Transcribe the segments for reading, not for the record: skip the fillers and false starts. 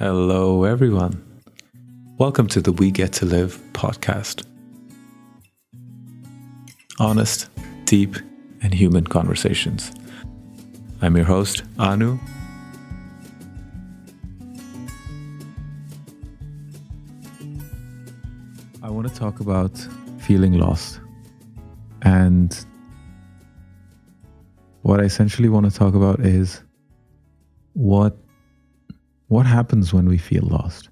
Hello everyone, welcome to the We Get to Live podcast. Honest, deep and human conversations. I'm your host, Anu. I want to talk about feeling lost, and what I essentially want to talk about is what happens when we feel lost?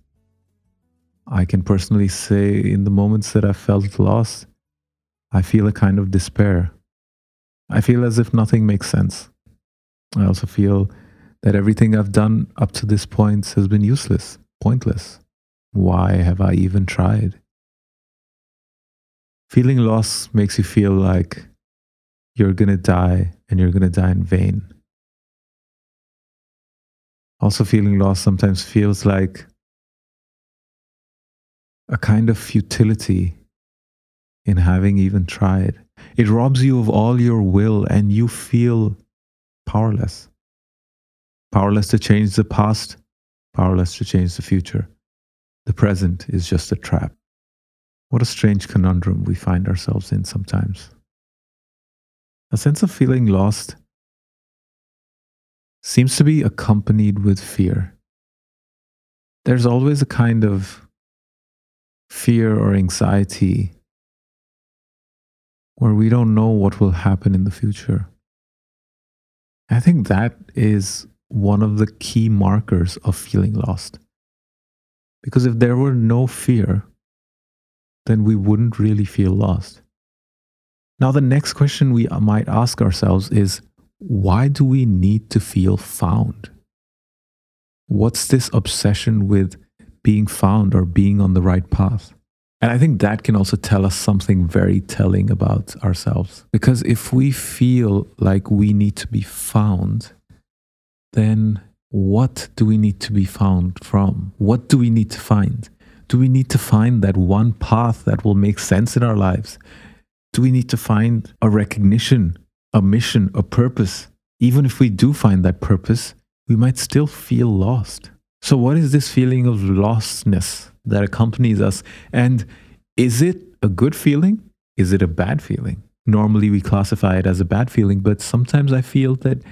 I can personally say in the moments that I felt lost, I feel a kind of despair. I feel as if nothing makes sense. I also feel that everything I've done up to this point has been useless, pointless. Why have I even tried? Feeling lost makes you feel like you're going to die, and you're going to die in vain. Also, feeling lost sometimes feels like a kind of futility in having even tried. It robs you of all your will and you feel powerless. Powerless to change the past, powerless to change the future. The present is just a trap. What a strange conundrum we find ourselves in sometimes. A sense of feeling lost seems to be accompanied with fear. There's always a kind of fear or anxiety where we don't know what will happen in the future. I think that is one of the key markers of feeling lost. Because if there were no fear, then we wouldn't really feel lost. Now, the next question we might ask ourselves is, why do we need to feel found? What's this obsession with being found or being on the right path? And I think that can also tell us something very telling about ourselves. Because if we feel like we need to be found, then what do we need to be found from? What do we need to find? Do we need to find that one path that will make sense in our lives? Do we need to find a recognition? A mission, a purpose. Even if we do find that purpose, we might still feel lost. So what is this feeling of lostness that accompanies us? And is it a good feeling? Is it a bad feeling? Normally we classify it as a bad feeling, but sometimes I feel that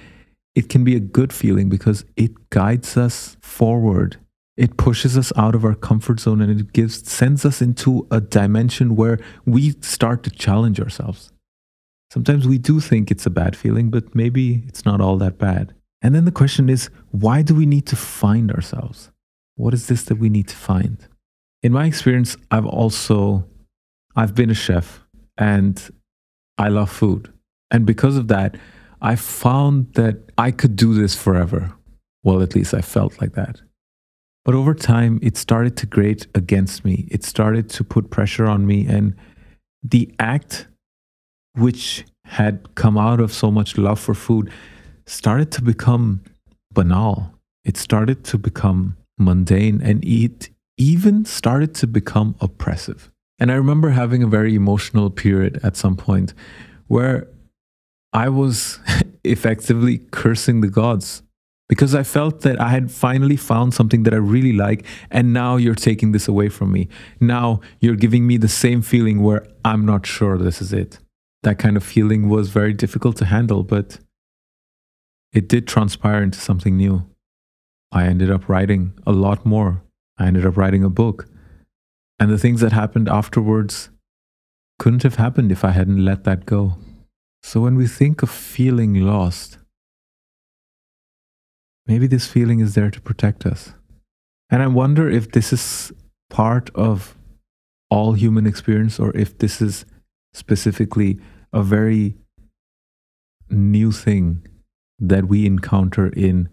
it can be a good feeling because it guides us forward. It pushes us out of our comfort zone and it sends us into a dimension where we start to challenge ourselves. Sometimes we do think it's a bad feeling, but maybe it's not all that bad. And then the question is, why do we need to find ourselves? What is this that we need to find? In my experience, I've been a chef and I love food. And because of that, I found that I could do this forever. Well, at least I felt like that. But over time, it started to grate against me. It started to put pressure on me, and the act which had come out of so much love for food started to become banal. It started to become mundane, and it even started to become oppressive. And I remember having a very emotional period at some point where I was effectively cursing the gods because I felt that I had finally found something that I really like, and now you're taking this away from me. Now you're giving me the same feeling where I'm not sure this is it. That kind of feeling was very difficult to handle, but it did transpire into something new. I ended up writing a lot more. I ended up writing a book. And the things that happened afterwards couldn't have happened if I hadn't let that go. So when we think of feeling lost, maybe this feeling is there to protect us. And I wonder if this is part of all human experience, or if this is specifically a very new thing that we encounter in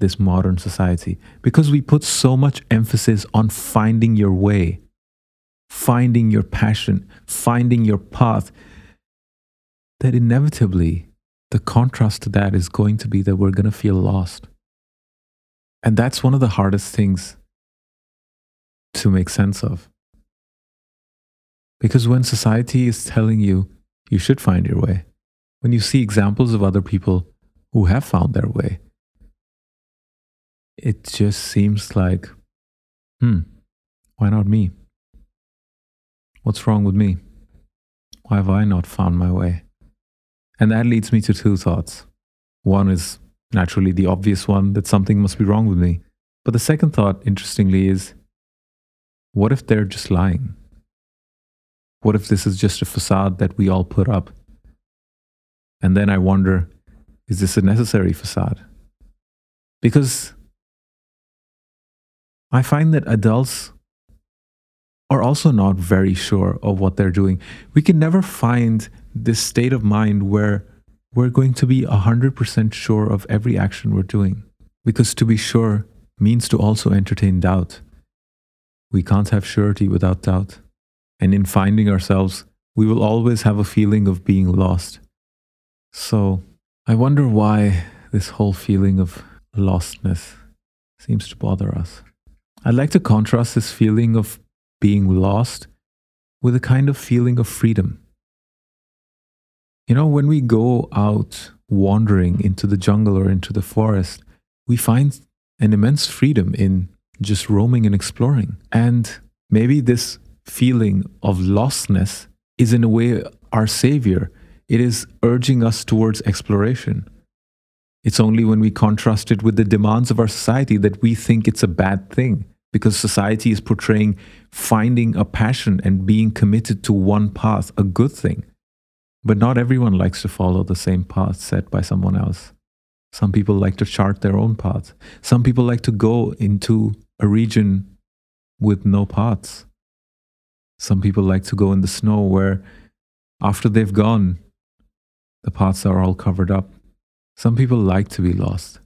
this modern society, because we put so much emphasis on finding your way, finding your passion, finding your path, that inevitably the contrast to that is going to be that we're going to feel lost. And that's one of the hardest things to make sense of. Because when society is telling you, you should find your way, when you see examples of other people who have found their way, it just seems like Why not me? What's wrong with me? Why have I not found my way? And that leads me to two thoughts. One is naturally the obvious one that something must be wrong with me. But the second thought, interestingly, is what if they're just lying? What if this is just a facade that we all put up? And then I wonder, is this a necessary facade? Because I find that adults are also not very sure of what they're doing. We can never find this state of mind where we're going to be 100% sure of every action we're doing. Because to be sure means to also entertain doubt. We can't have surety without doubt. And in finding ourselves, we will always have a feeling of being lost. So I wonder why this whole feeling of lostness seems to bother us. I'd like to contrast this feeling of being lost with a kind of feeling of freedom. You know, when we go out wandering into the jungle or into the forest, we find an immense freedom in just roaming and exploring. And maybe this feeling of lostness is in a way our savior. It is urging us towards exploration. It's only when we contrast it with the demands of our society that we think it's a bad thing. Because society is portraying finding a passion and being committed to one path a good thing. But not everyone likes to follow the same path set by someone else. Some people like to chart their own path. Some people like to go into a region with no paths. Some people like to go in the snow where, after they've gone, the paths are all covered up. Some people like to be lost.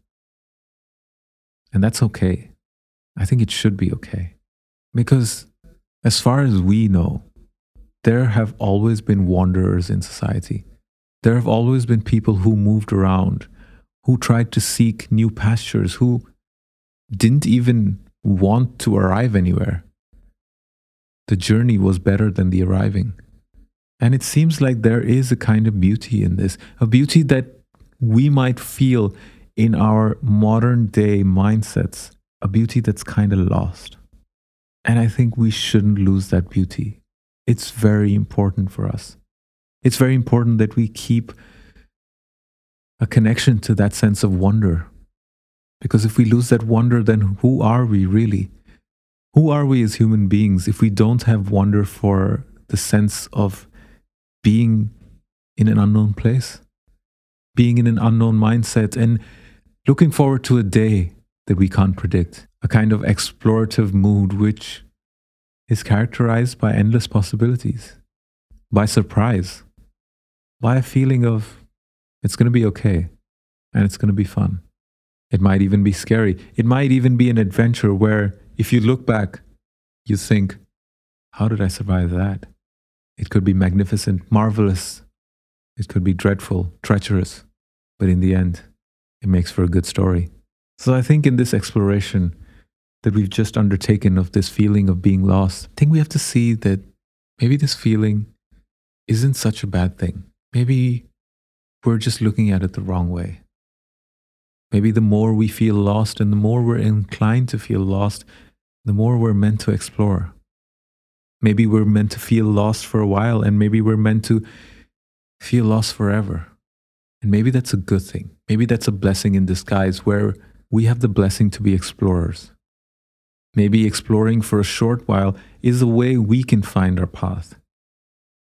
And that's okay. I think it should be okay. Because as far as we know, there have always been wanderers in society. There have always been people who moved around, who tried to seek new pastures, who didn't even want to arrive anywhere. The journey was better than the arriving. And it seems like there is a kind of beauty in this, a beauty that we might feel in our modern day mindsets. A beauty that's kind of lost. And I think we shouldn't lose that beauty. It's very important for us. It's very important that we keep a connection to that sense of wonder. Because if we lose that wonder, then who are we really? Who are we as human beings if we don't have wonder for the sense of being in an unknown place, being in an unknown mindset, and looking forward to a day that we can't predict, a kind of explorative mood which is characterized by endless possibilities, by surprise, by a feeling of it's going to be okay and it's going to be fun. It might even be scary. It might even be an adventure where if you look back, you think, how did I survive that? It could be magnificent, marvelous. It could be dreadful, treacherous. But in the end, it makes for a good story. So I think in this exploration that we've just undertaken of this feeling of being lost, I think we have to see that maybe this feeling isn't such a bad thing. Maybe we're just looking at it the wrong way. Maybe the more we feel lost and the more we're inclined to feel lost, the more we're meant to explore. Maybe we're meant to feel lost for a while and maybe we're meant to feel lost forever. And maybe that's a good thing. Maybe that's a blessing in disguise where we have the blessing to be explorers. Maybe exploring for a short while is a way we can find our path.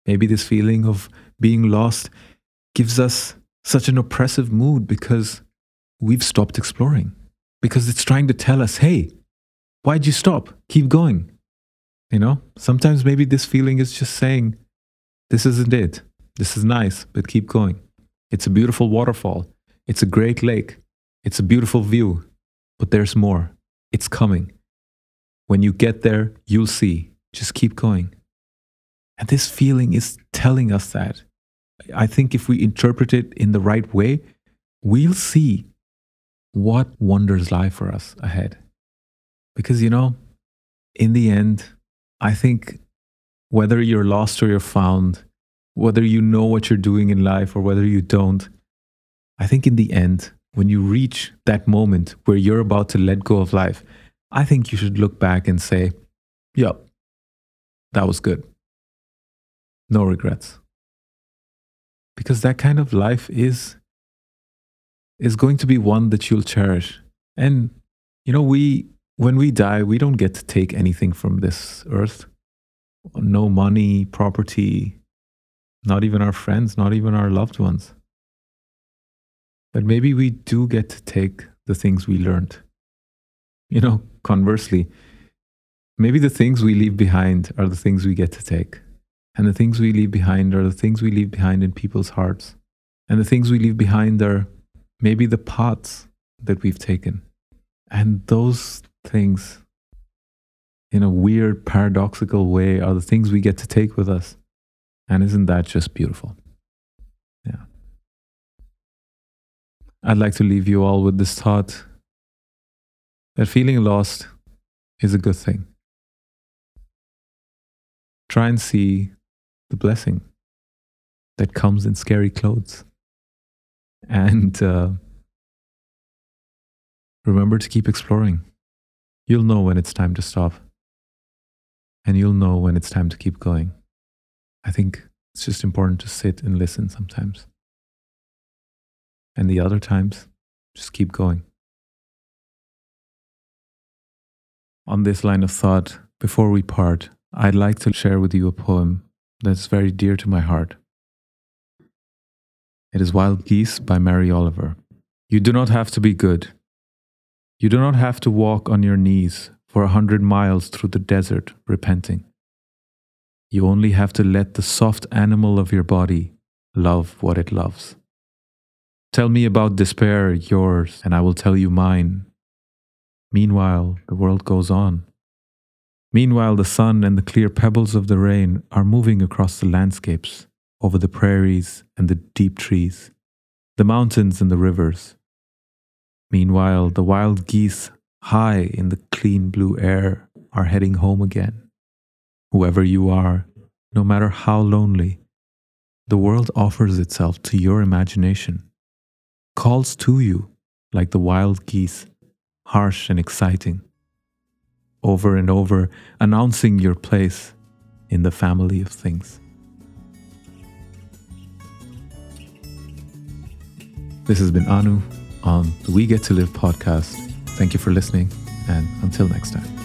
Maybe this feeling of being lost gives us such an oppressive mood because we've stopped exploring. Because it's trying to tell us, hey, why'd you stop? Keep going. You know, sometimes maybe this feeling is just saying, this isn't it. This is nice, but keep going. It's a beautiful waterfall. It's a great lake. It's a beautiful view, but there's more. It's coming. When you get there, you'll see. Just keep going. And this feeling is telling us that. I think if we interpret it in the right way, we'll see what wonders lie for us ahead. Because, you know, in the end, I think whether you're lost or you're found, whether you know what you're doing in life or whether you don't, I think in the end, when you reach that moment where you're about to let go of life, I think you should look back and say, yeah, that was good. No regrets. Because that kind of life is going to be one that you'll cherish. And, you know, when we die, we don't get to take anything from this earth. No money, property, not even our friends, not even our loved ones. But maybe we do get to take the things we learned. You know, conversely, maybe the things we leave behind are the things we get to take. And the things we leave behind are the things we leave behind in people's hearts. And the things we leave behind are maybe the paths that we've taken. And those things, in a weird, paradoxical way, are the things we get to take with us. And isn't that just beautiful? Yeah. I'd like to leave you all with this thought that feeling lost is a good thing. Try and see the blessing that comes in scary clothes. And remember to keep exploring. You'll know when it's time to stop. And you'll know when it's time to keep going. I think it's just important to sit and listen sometimes. And the other times, just keep going. On this line of thought, before we part, I'd like to share with you a poem that's very dear to my heart. It is Wild Geese by Mary Oliver. You do not have to be good. You do not have to walk on your knees for 100 miles through the desert repenting. You only have to let the soft animal of your body love what it loves. Tell me about despair, yours, and I will tell you mine. Meanwhile, the world goes on. Meanwhile, the sun and the clear pebbles of the rain are moving across the landscapes, over the prairies and the deep trees, the mountains and the rivers. Meanwhile, the wild geese high in the clean blue air are heading home again. Whoever you are, no matter how lonely, the world offers itself to your imagination, calls to you like the wild geese, harsh and exciting, over and over announcing your place in the family of things. This has been Anu on the We Get to Live podcast. Thank you for listening, and until next time.